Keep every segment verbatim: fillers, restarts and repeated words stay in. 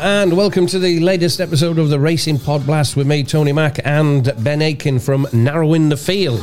Hello and welcome to the latest episode of the Racing Pod Blast with me, Tony Mack, and Ben Aitken from Narrowing the Field.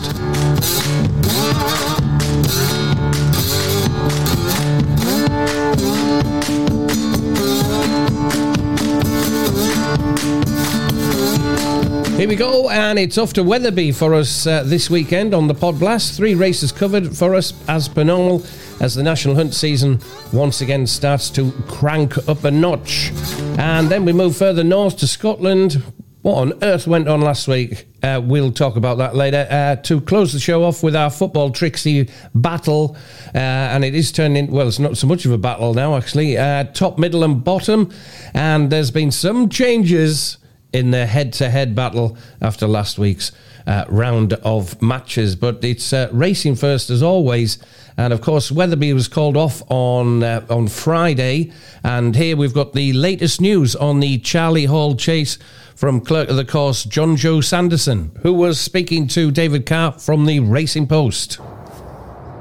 Here we go, and it's off to Wetherby for us uh, this weekend on the Pod Blast. Three races covered for us as per normal, as the National Hunt season once again starts to crank up a notch. And then we move further north to Scotland. What on earth went on last week? Uh, we'll talk about that later. Uh, to close the show off with our football tricksy battle, uh, and it is turned into, well, it's not so much of a battle now, actually. Uh, top, middle and bottom, and there's been some changes in the head-to-head battle after last week's uh, round of matches. But it's uh, racing first, as always. And, of course, Wetherby was called off on uh, on Friday. And here we've got the latest news on the Charlie Hall Chase from Clerk of the Course, Jonjo Sanderson, who was speaking to David Carr from the Racing Post.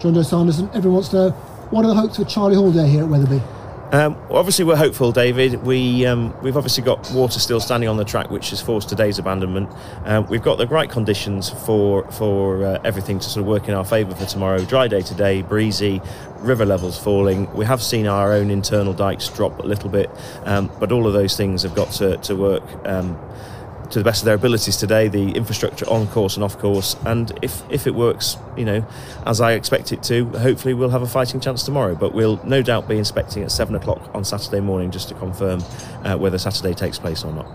Jonjo Sanderson, everyone wants to know, what are the hopes for Charlie Hall Day here at Wetherby? Um, obviously we're hopeful, David. We, um, we've obviously got water still standing on the track, which has forced today's abandonment. Um, we've got the right conditions for for uh, everything to sort of work in our favour for tomorrow. Dry day today, breezy, river levels falling. We have seen our own internal dikes drop a little bit, um, but all of those things have got to, to work um, to the best of their abilities today, the infrastructure on course and off course. And if if it works, you know, as I expect it to, hopefully we'll have a fighting chance tomorrow. But we'll no doubt be inspecting at seven o'clock on Saturday morning just to confirm uh, whether Saturday takes place or not.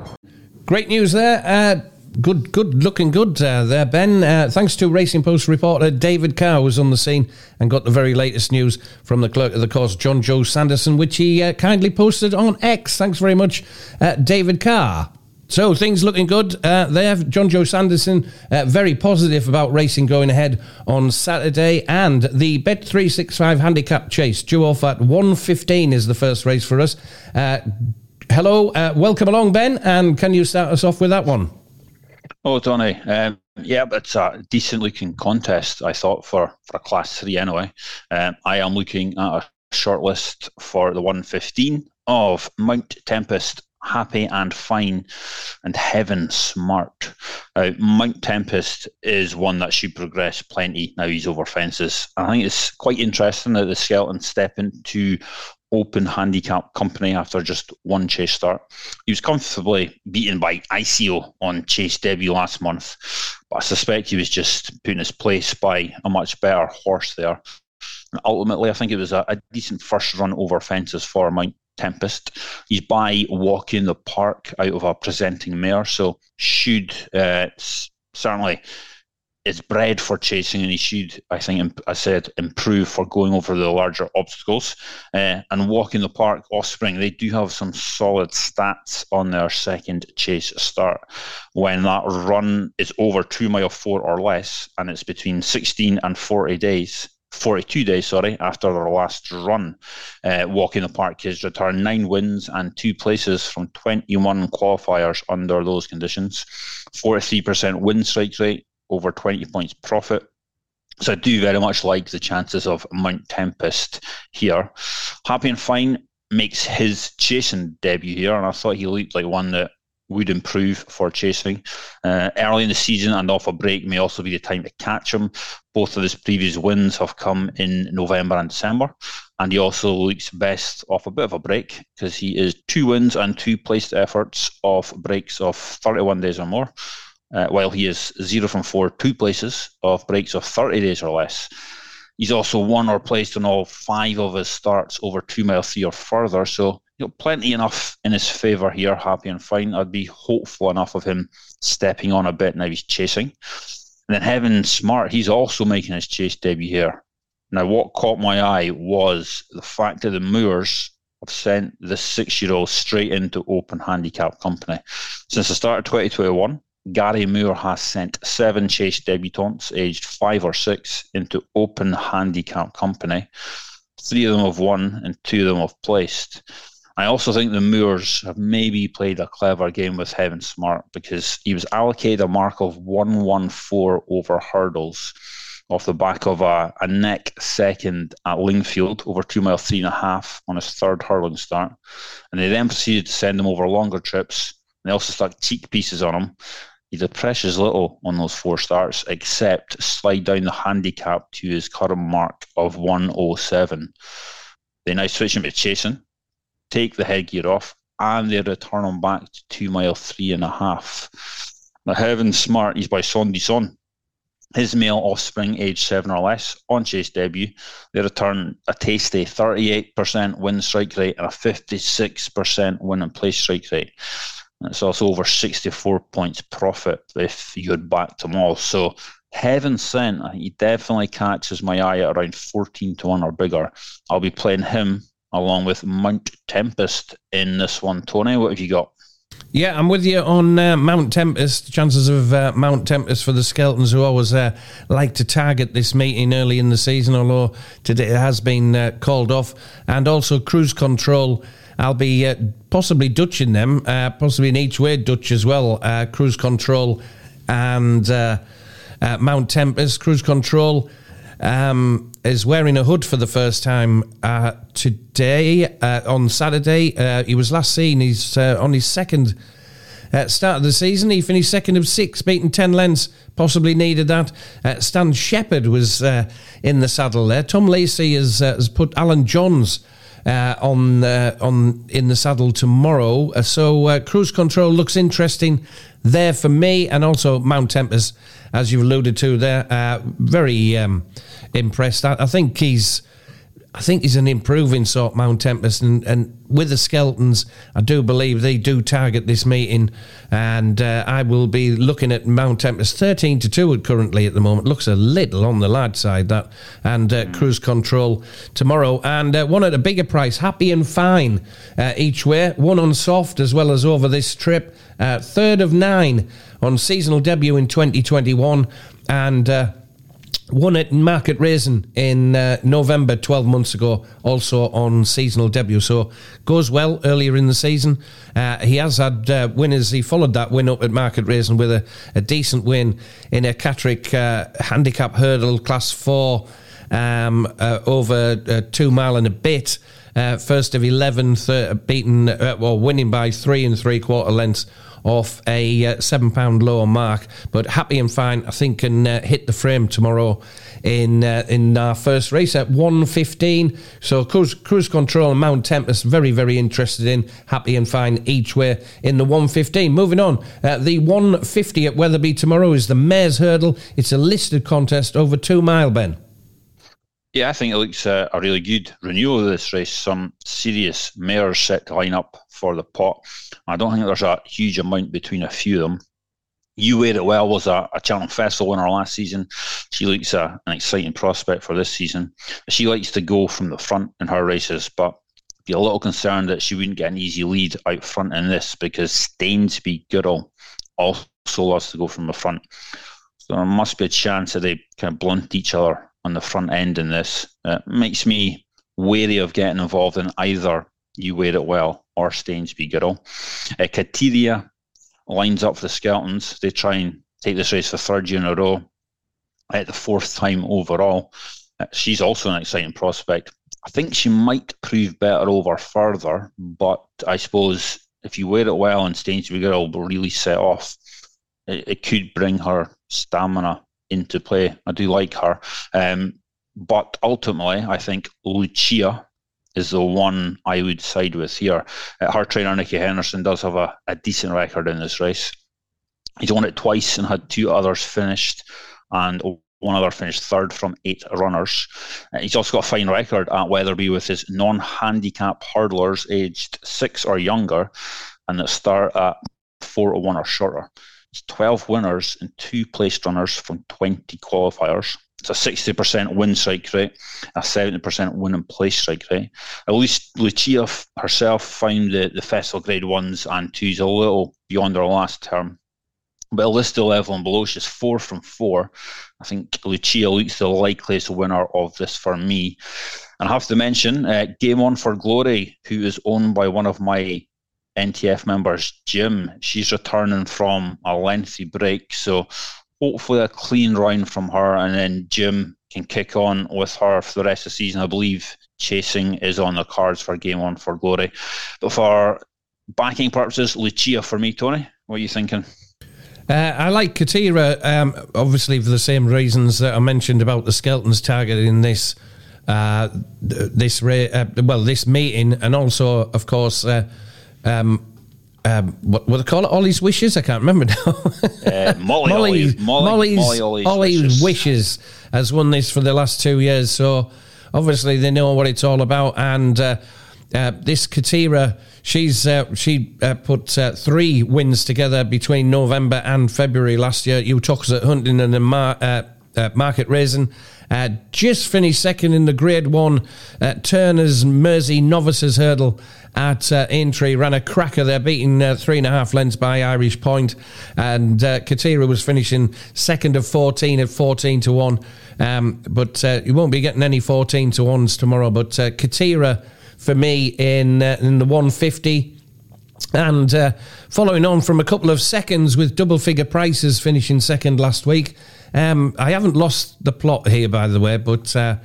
Great news there. Uh, good, good, looking good uh, there, Ben. Uh, thanks to Racing Post reporter David Carr, who's on the scene and got the very latest news from the Clerk of the Course, Jonjo Sanderson, which he uh, kindly posted on X. Thanks very much, uh, David Carr. So, things looking good uh, there. Jonjo Sanderson, uh, very positive about racing going ahead on Saturday. And the Bet three sixty-five Handicap Chase, due off at one fifteen is the first race for us. Uh, hello, uh, welcome along, Ben. And can you start us off with that one? Oh, Tony. Um, yeah, it's a decent-looking contest, I thought, for, for a Class three anyway. Um, I am looking at a shortlist for the one fifteen of Mount Tempest, Happy and Fine, and Heaven Smart. Uh, Mount Tempest is one that should progress plenty. Now he's over fences. I think it's quite interesting that the Skelton step into open handicap company after just one chase start. He was comfortably beaten by I C O on chase debut last month, but I suspect he was just put in his place by a much better horse there. And ultimately, I think it was a, a decent first run over fences for Mount Tempest. He's by Walking the Park out of a presenting mare, so should uh, certainly is bred for chasing, and he should, I think, imp- I said, improve for going over the larger obstacles. Uh, and Walking the Park offspring, they do have some solid stats on their second chase start. When that run is over two mile four or less, and it's between sixteen and forty days. forty-two days, sorry, after their last run. Uh, Walking the Park has returned nine wins and two places from twenty-one qualifiers under those conditions. forty-three percent win strike rate, over twenty points profit. So I do very much like the chances of Mount Tempest here. Happy and Fine makes his chasing debut here, and I thought he looked like one that would improve for chasing. Uh, early in the season and off a break may also be the time to catch him. Both of his previous wins have come in November and December, and he also looks best off a bit of a break because he is two wins and two placed efforts off breaks of thirty-one days or more, uh, while he is zero from four, two places off breaks of thirty days or less. He's also won or placed on all five of his starts over two mile three or further, so you know, plenty enough in his favour here, Happy and Fine. I'd be hopeful enough of him stepping on a bit now he's chasing. And then Heaven Smart, he's also making his chase debut here. Now, what caught my eye was the fact that the Moors have sent the six-year-old straight into open handicap company. Since the start of twenty twenty-one, Gary Moore has sent seven chase debutants aged five or six into open handicap company. Three of them have won and two of them have placed. I also think the Moors have maybe played a clever game with Heaven Smart because he was allocated a mark of one one four over hurdles off the back of a, a neck second at Lingfield over two mile three and a half on his third hurling start. And they then proceeded to send him over longer trips. And they also stuck cheek pieces on him. He did precious little on those four starts, except slide down the handicap to his current mark of one oh seven. They now switch him to chasing, take the headgear off, and they return him back to two mile three and a half. Now, Heaven Smart is by Son de Son. His male offspring, age seven or less, on chase debut. They return a tasty thirty-eight percent win strike rate and a fifty-six percent win and place strike rate. It's also over sixty-four points profit if you had backed them all. So Heaven Sent, he definitely catches my eye at around fourteen to one or bigger. I'll be playing him along with Mount Tempest in this one. Tony, what have you got? Yeah, I'm with you on uh, Mount Tempest. Chances of uh, Mount Tempest for the Skeltons, who always uh, like to target this meeting early in the season, although today it has been uh, called off. And also Cruise Control. I'll be uh, possibly Dutching them, uh, possibly an each-way Dutch as well. Uh, Cruise Control and uh, uh, Mount Tempest. Cruise Control um, is wearing a hood for the first time uh, today, uh, on Saturday. Uh, he was last seen, he's uh, on his second uh, start of the season. He finished second of six, beating ten lengths, possibly needed that. Uh, Stan Shepherd was uh, in the saddle there. Tom Lacey has, uh, has put Alan Johns Uh, on uh, on in the saddle tomorrow, uh, so uh, Cruise Control looks interesting there for me, and also Mount Tempest, as you've alluded to there. Uh, very um, impressed. I, I think he's, I think he's an improving sort, Mount Tempest, and, and with the Skeltons, I do believe they do target this meeting, and uh, I will be looking at Mount Tempest thirteen to two currently at the moment. Looks a little on the lad side, that, and uh, mm. Cruise Control tomorrow, and uh, one at a bigger price, Happy and Fine, uh, each way, one on soft as well as over this trip, uh, third of nine on seasonal debut in twenty twenty-one, and Uh, won at Market Rasen in uh, November, twelve months ago, also on seasonal debut. So goes well earlier in the season. Uh, he has had uh, winners. He followed that win up at Market Rasen with a, a decent win in a Catrick uh, handicap hurdle, class four, um, uh, over uh, two mile and a bit. Uh, first of eleven, thir- beaten, uh, well, winning by three and three quarter lengths off a uh, seven pound lower mark. But Happy and Fine, I think, can uh, hit the frame tomorrow in uh, in our first race at one fifteen. So Cruise, Cruise Control and Mount Tempest, very, very interested in Happy and Fine each way in the one fifteen. Moving on, uh, the one fifty at Wetherby tomorrow is the Mares Hurdle. It's a listed contest over two mile, Ben. Yeah, I think it looks uh, a really good renewal of this race. Some serious mares set to line up for the pot. I don't think there's a huge amount between a few of them. You Wear It Well was a, a Cheltenham Festival winner last season. She looks a, an exciting prospect for this season. She likes to go from the front in her races, but I'd be a little concerned that she wouldn't get an easy lead out front in this, because Stainsby Goodall also loves to go from the front. So there must be a chance that they kind of blunt each other on the front end in this. Uh, makes me wary of getting involved in either You Wear It Well or Stainsby Goodall. Uh, Katiria lines up for the Skeltons. They try and take this race for third year in a row, at the fourth time overall. Uh, she's also an exciting prospect. I think she might prove better over further, but I suppose if You Wear It Well and Stainsby Goodall really set off, it, it could bring her stamina into play. I do like her, um, but ultimately I think Lucia is the one I would side with here. Uh, her trainer Nicky Henderson does have a, a decent record in this race. He's won it twice and had two others finished, and one other finished third from eight runners. Uh, he's also got a fine record at Wetherby with his non-handicap hurdlers aged six or younger and that start at four or one or shorter. It's twelve winners and two placed runners from twenty qualifiers. It's a sixty percent win strike rate, a seventy percent win and place strike rate. At least Lucia herself found the, the festival grade ones and twos a little beyond her last term. But at listed level and below, she's four from four. I think Lucia looks the likeliest winner of this for me. And I have to mention uh, Game On For Glory, who is owned by one of my N T F members, Jim. She's returning from a lengthy break, so hopefully a clean run from her, and then Jim can kick on with her for the rest of the season. I believe chasing is on the cards for Game On For Glory. But for backing purposes, Lucia for me, Tony. What are you thinking? Uh, I like Katiria, um, obviously for the same reasons that I mentioned about the Skelton's target in this, uh, this uh, well, this meeting, and also, of course, uh, um, um, what what do they call it? Ollie's Wishes? I can't remember now. uh, Molly, Molly, Molly, Molly's, Molly, Ollie's, Ollie's Wishes. Wishes has won this for the last two years, so obviously they know what it's all about. And uh, uh, this Katiria, She's uh, she uh, put uh, three wins together between November and February last year. You took us at Hunting and the Mar- uh, uh, Market Rasen. Uh, just finished second in the Grade One uh, Turner's Mersey Novices Hurdle at uh, Aintree. Ran a cracker there, beating uh, three and a half lengths by Irish Point. And uh, Katiria was finishing second of fourteen at fourteen to one. Um, but uh, you won't be getting any fourteen to ones tomorrow. But uh, Katiria, for me, in uh, in the one fifty, and uh, following on from a couple of seconds with double figure prices finishing second last week. Um, I haven't lost the plot here, by the way, but uh,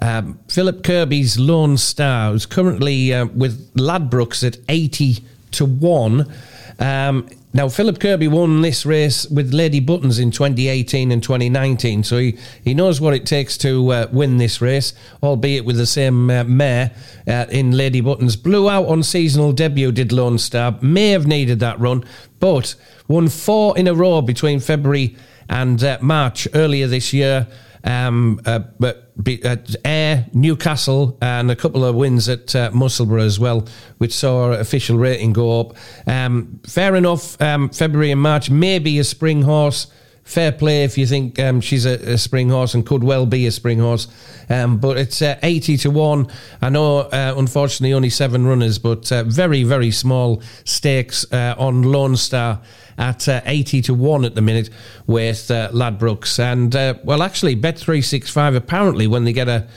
um, Philip Kirby's Lone Star, who's currently uh, with Ladbrokes at eighty to one. Um, now, Philip Kirby won this race with Lady Buttons in twenty eighteen and twenty nineteen, so he, he knows what it takes to uh, win this race, albeit with the same uh, mare uh, in Lady Buttons. Blew out on seasonal debut, did Lone Star. May have needed that run, but won four in a row between February and uh, March earlier this year. Um, uh, but at Ayr, Newcastle, and a couple of wins at uh, Musselburgh as well, which saw our official rating go up. Um, fair enough, um, February and March, maybe a spring horse. Fair play if you think um, she's a, a spring horse, and could well be a spring horse. Um, but it's uh, eighty to one. I know, uh, unfortunately, only seven runners, but uh, very, very small stakes uh, on Lone Star at uh, eighty to one at the minute with uh, Ladbrokes. And, uh, well, actually, Bet three sixty-five, apparently, when they get a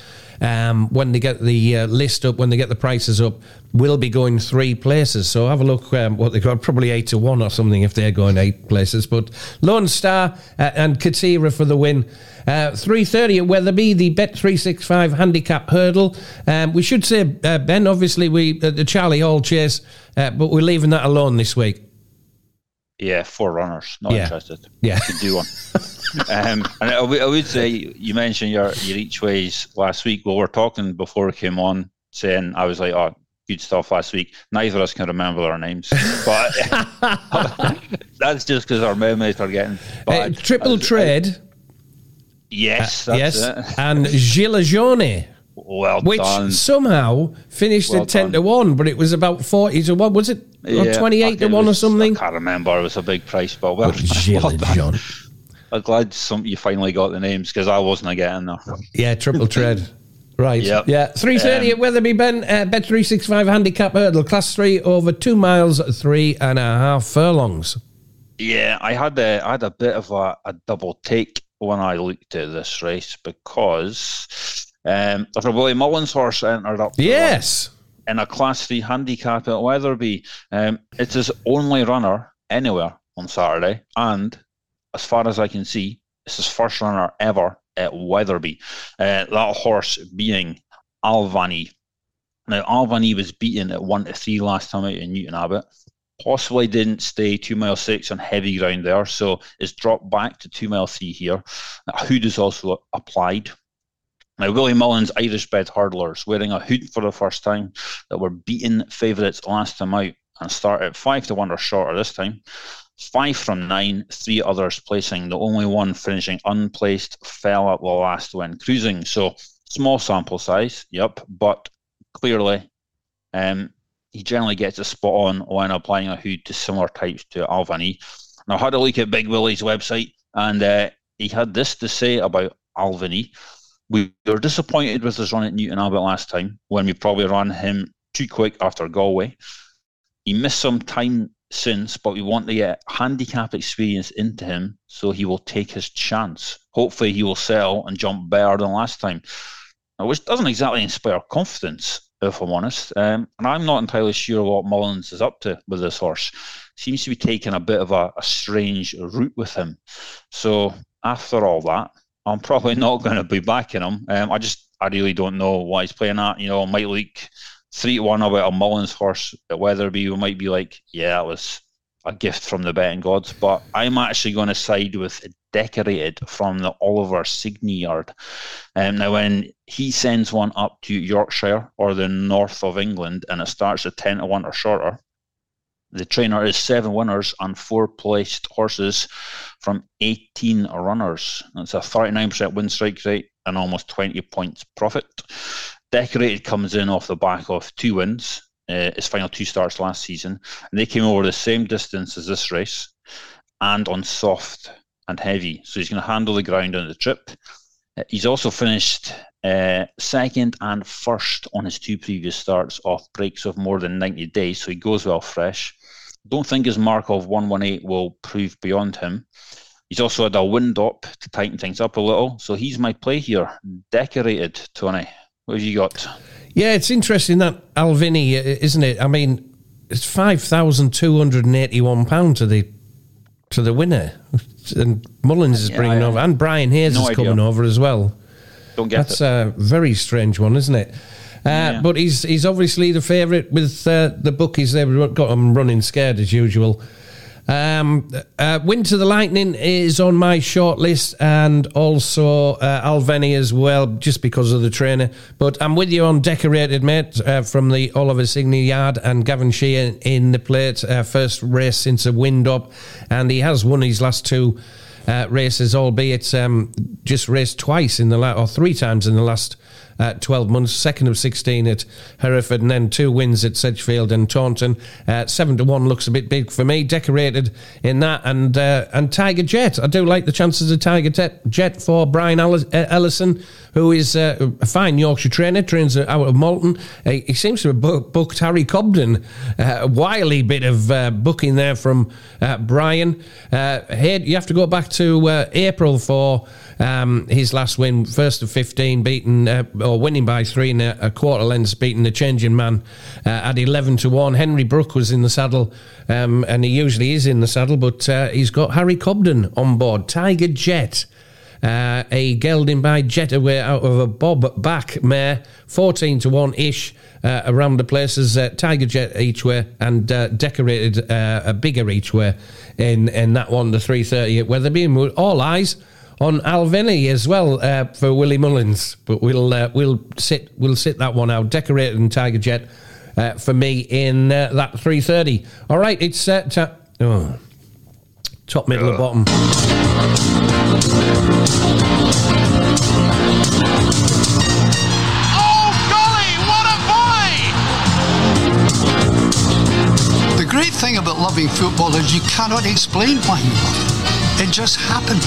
Um, when they get the uh, list up, when they get the prices up, will be going three places. So have a look um, what they've got, probably eight to one or something if they're going eight places. But Lone Star uh, and Katiria for the win. Uh, three thirty at Wetherby, the Bet three sixty-five handicap hurdle. Um, we should say, uh, Ben, obviously, we uh, the Charlie Hall Chase, uh, but we're leaving that alone this week. Yeah, four runners. Not yeah. interested. Yeah. You can do one. um, and I, I would say, you mentioned your, your each ways last week. Well, we were talking before we came on, saying, I was like, oh, good stuff last week. Neither of us can remember our names. But that's just because our memories are getting bad. Uh, triple was, Trade. I, yes, that's yes. it. And Gilles Jaune. Well Which done. somehow finished well at ten done. to one, but it was about forty to one, was it? Yeah, or twenty-eight to one was, or something. I can't remember. It was a big price, but well, well John. I'm glad some you finally got the names, because I wasn't getting there. Yeah, triple tread. Right. Yep. Yeah. Three thirty um, at Wetherby, Ben. Uh, Bet three six five handicap hurdle, class three over two miles, three and a half furlongs. Yeah, I had a I had a bit of a, a double take when I looked at this race, because Um, there's a Willie Mullins horse entered up yes in a class three handicap at Wetherby. Um, it's his only runner anywhere on Saturday, and as far as I can see, it's his first runner ever at Wetherby, uh, that horse being Alvaney. Now, Alvaney was beaten at one to three last time out in Newton Abbot. Possibly didn't stay two mile six on heavy ground there, so it's dropped back to two mile three here. Hood is also applied. Now, Willie Mullins, Irish bred hurdlers, wearing a hood for the first time, that were beaten favourites last time out and start at five to one or shorter this time. Five from nine, three others placing. The only one finishing unplaced fell at the last when cruising. So, small sample size, yep, but clearly um, he generally gets a spot on when applying a hood to similar types to Alvaney. Now, I had a look at Big Willie's website, and uh, he had this to say about Alvaney. We were disappointed with his run at Newton Abbot last time, when we probably ran him too quick after Galway. He missed some time since, but we want to get handicap experience into him, so he will take his chance. Hopefully he will sell and jump better than last time. Now, which doesn't exactly inspire confidence. if I'm honest. Um, and I'm not entirely sure what Mullins is up to with this horse. Seems to be taking a bit of a, a strange route with him. So after all that, I'm probably not going to be backing him. Um, I just, I really don't know why he's playing that. You know, I might leak three to one about a Mullins horse at Wetherby. We might be like, yeah, that was a gift from the betting gods. But I'm actually going to side with Decorated from the Oliver Signyard. Um, now, when he sends one up to Yorkshire or the north of England and it starts at ten to one or shorter, the trainer is seven winners and four placed horses from eighteen runners. That's a thirty-nine percent win strike rate and almost twenty points profit. Decorated comes in off the back of two wins, uh, his final two starts last season, and they came over the same distance as this race and on soft and heavy. So he's going to handle the ground on the trip. Uh, he's also finished uh, second and first on his two previous starts off breaks of more than ninety days, so he goes well fresh. Don't think his mark of one eighteen will prove beyond him. He's also had a wind up to tighten things up a little, so he's my play here. Decorated, Tony. What have you got? Yeah, it's interesting that Alvaney, isn't it? I mean, it's five thousand two hundred eighty-one pounds to the to the winner. And Mullins is yeah, bringing I, over, and Brian Hayes no is idea. coming over as well. Don't get That's it. That's a very strange one, isn't it? Uh, yeah. But he's he's obviously the favourite with uh, the bookies. They've got him running scared as usual. Um, uh, Winter the Lightning is on my short list, and also uh, Alvaney as well, just because of the trainer. But I'm with you on Decorated, mate, uh, from the Oliver Signyard, and Gavin Sheehan in the plate. Uh, first race since a wind up, and he has won his last two uh, races, albeit um, just raced twice in the la- or three times in the last Uh, twelve months, second of sixteen at Hereford, and then two wins at Sedgefield and Taunton. Uh, seven to one looks a bit big for me. Decorated in that, and uh, and Tiger Jet. I do like the chances of Tiger Jet for Brian Ellison, who is uh, a fine Yorkshire trainer, trains out of Moulton. Uh, he seems to have booked Harry Cobden. Uh, a wily bit of uh, booking there from uh, Brian. Uh, here you have to go back to uh, April for um, his last win, first of fifteen, beaten. Uh, or winning by three and a quarter lengths, beating the Changing Man uh, at eleven to one. Henry Brook was in the saddle, um, and he usually is in the saddle, but uh, he's got Harry Cobden on board. Tiger Jet, uh, a gelding by Jetaway out of a bob back mare, fourteen to one ish uh, around the places. Uh, Tiger Jet each way, and uh, Decorated uh, a bigger each way in, in that one, the three thirty at Wetherby. And all eyes on Alvaney as well uh, for Willie Mullins, but we'll uh, we'll sit we'll sit that one out. Decorated and Tiger Jet uh, for me in uh, that three thirty. All right, it's uh, ta- oh. top, middle, and bottom. Oh golly, what a boy! The great thing about loving football is you cannot explain why you love it. It just happens.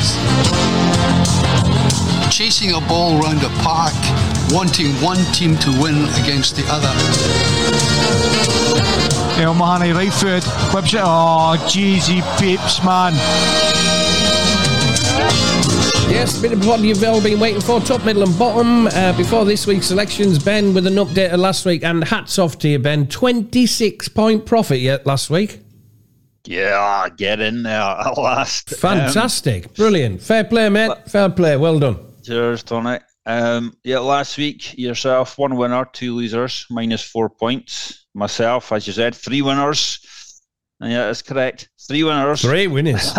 Chasing a ball round a park, wanting one team to win against the other. El Mahoney, right foot, whips it. Oh, jeezy peeps, man. Yes, a bit of what you've all been waiting for. Top, middle and bottom. Uh, before this week's selections, Ben with an update of last week. And hats off to you, Ben. twenty-six point profit yet last week. Yeah, get in there at last. Fantastic. Um, Brilliant. Fair play, mate. Fair play. Well done. Cheers, Tony. Um, yeah, last week, yourself, one winner, two losers, minus four points. Myself, as you said, three winners. And yeah, that's correct. Three winners. Three winners.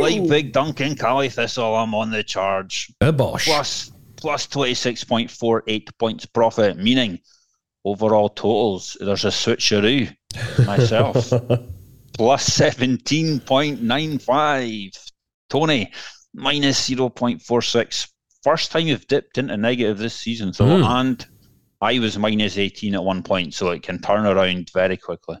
Like Big Duncan, Cali Thistle, I'm on the charge. A bosh. Plus, plus twenty-six point four eight points profit, meaning overall totals, there's a switcheroo. Myself. Plus seventeen point nine five. Tony, minus zero point four six. First time you've dipped into negative this season. So, mm. And I was minus eighteen at one point, so it can turn around very quickly.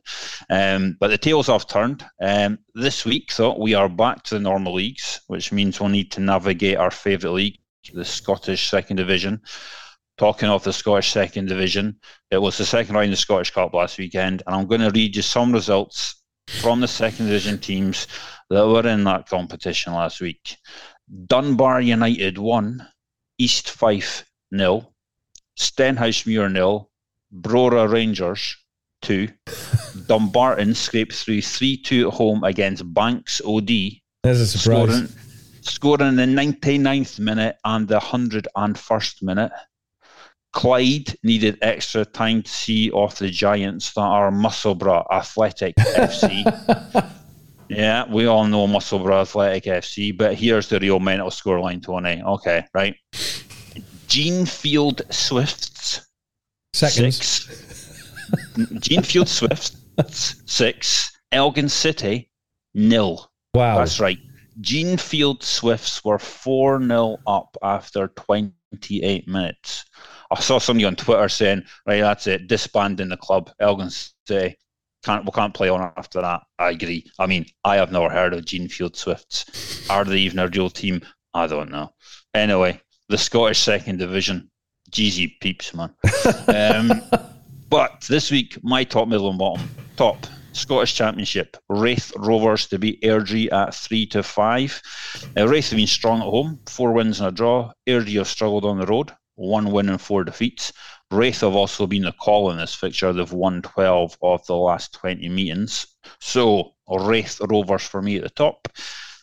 Um, but the tails have turned. Um, this week, though, we are back to the normal leagues, which means we'll need to navigate our favourite league, the Scottish Second Division. Talking of the Scottish Second Division, it was the second round of the Scottish Cup last weekend, and I'm going to read you some results from the second division teams that were in that competition last week. Dunbar United one, East Fife nil, Stenhousemuir nil, Brora Rangers two. Dumbarton scrapes through three two at home against Banks O D. There's a surprise. Scoring, scoring in the ninety-ninth minute and the one hundred first minute. Clyde needed extra time to see off the Giants that are Musselburgh Athletic F C. Yeah, we all know Musselburgh Athletic F C, but here's the real mental scoreline, Tony. Okay, right. Genefield Swifts. Seconds. Six. Genefield Swifts, six. Elgin City, nil. Wow. That's right. Genefield Swifts were four nil up after twenty-eight minutes. I saw somebody on Twitter saying, right, that's it, disbanding the club. Elgin City, can't, we can't play on after that. I agree. I mean, I have never heard of Genefield Swifts. Are they even a real team? I don't know. Anyway, the Scottish Second Division. Jeezy peeps, man. um, but this week, my top, middle and bottom. Top. Scottish Championship, Wraith Rovers to beat Airdrie at three to five. Uh, Wraith have been strong at home, four wins and a draw. Airdrie have struggled on the road, one win and four defeats. Wraith have also been the call in this fixture. They've won twelve of the last twenty meetings. So, Wraith Rovers for me at the top.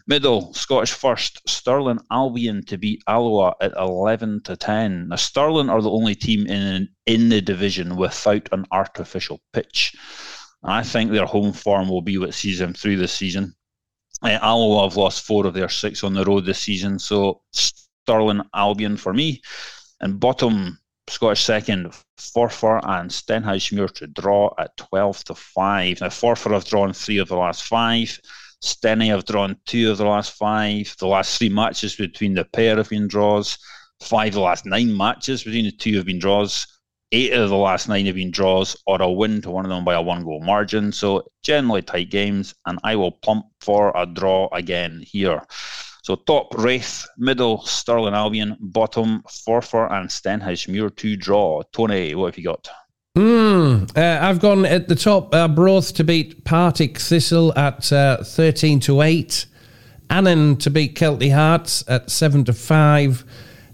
Middle, Scottish First, Stirling Albion to beat Alloa at eleven to ten. Now, Stirling are the only team in in the division without an artificial pitch. I think their home form will be what sees them through this season. Uh, Alloa have lost four of their six on the road this season, so Stirling Albion for me. And bottom, Scottish Second, Forfar and Stenhousemuir to draw at twelve to five. Now, Forfar have drawn three of the last five. Stenny have drawn two of the last five. The last three matches between the pair have been draws. Five of the last nine matches between the two have been draws. Eight of the last nine have been draws or a win to one of them by a one-goal margin. So generally tight games, and I will pump for a draw again here. So top Wraith, middle Stirling Albion, bottom Forfar and Stenhousemuir to draw. Tony, what have you got? Mm, uh, I've gone at the top, uh, Broth to beat Partick Thistle at uh, thirteen to eight. Annan to beat Kelty Hearts at seven to five.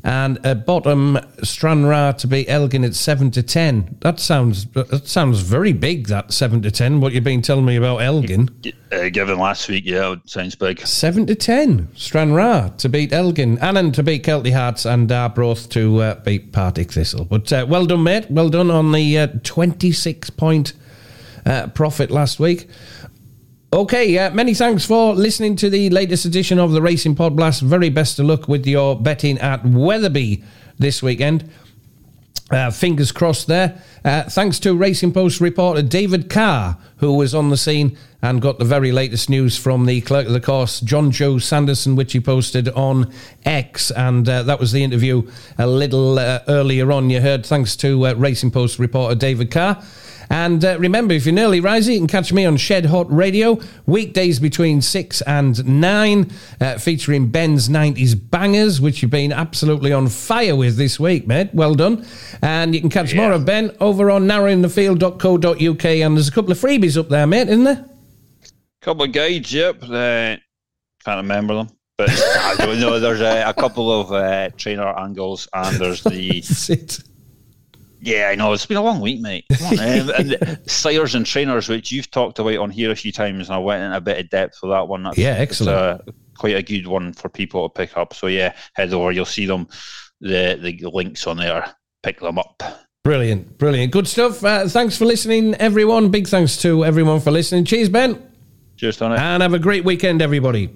And at bottom, Stranraer to beat Elgin at seven to ten. That sounds that sounds very big. That seven to ten. What you've been telling me about Elgin? Uh, given last week, yeah, it sounds big. Seven to ten. Stranraer to beat Elgin, Annan to beat Kelty Hearts, and Arbroath to uh, beat Partick Thistle. But uh, well done, mate. Well done on the uh, twenty-six point uh, profit last week. Okay, uh, many thanks for listening to the latest edition of the Racing Pod Blast. Very best of luck with your betting at Wetherby this weekend. Uh, fingers crossed there. Uh, thanks to Racing Post reporter David Carr, who was on the scene and got the very latest news from the clerk of the course, Jonjo Sanderson, which he posted on X. And uh, that was the interview a little uh, earlier on. You heard thanks to uh, Racing Post reporter David Carr. And uh, remember, if you're nearly rising, you can catch me on Shed Hot Radio, weekdays between six and nine, uh, featuring Ben's nineties Bangers, which you've been absolutely on fire with this week, mate. Well done. And you can catch yeah. more of Ben over on narrowing the field dot co dot U K, and there's a couple of freebies up there, mate, isn't there? Couple of guides, yep. Uh, can't remember them. But I don't know. There's a, a couple of uh, trainer angles, and there's the... That's it. Yeah, I know. It's been a long week, mate. Come on, um, and sires and trainers, which you've talked about on here a few times, and I went in a bit of depth with that one. That's, yeah, excellent. It's a, quite a good one for people to pick up. So, yeah, head over. You'll see them, the, the links on there. Pick them up. Brilliant, brilliant. Good stuff. Uh, thanks for listening, everyone. Big thanks to everyone for listening. Cheers, Ben. Cheers, Tony. And have a great weekend, everybody.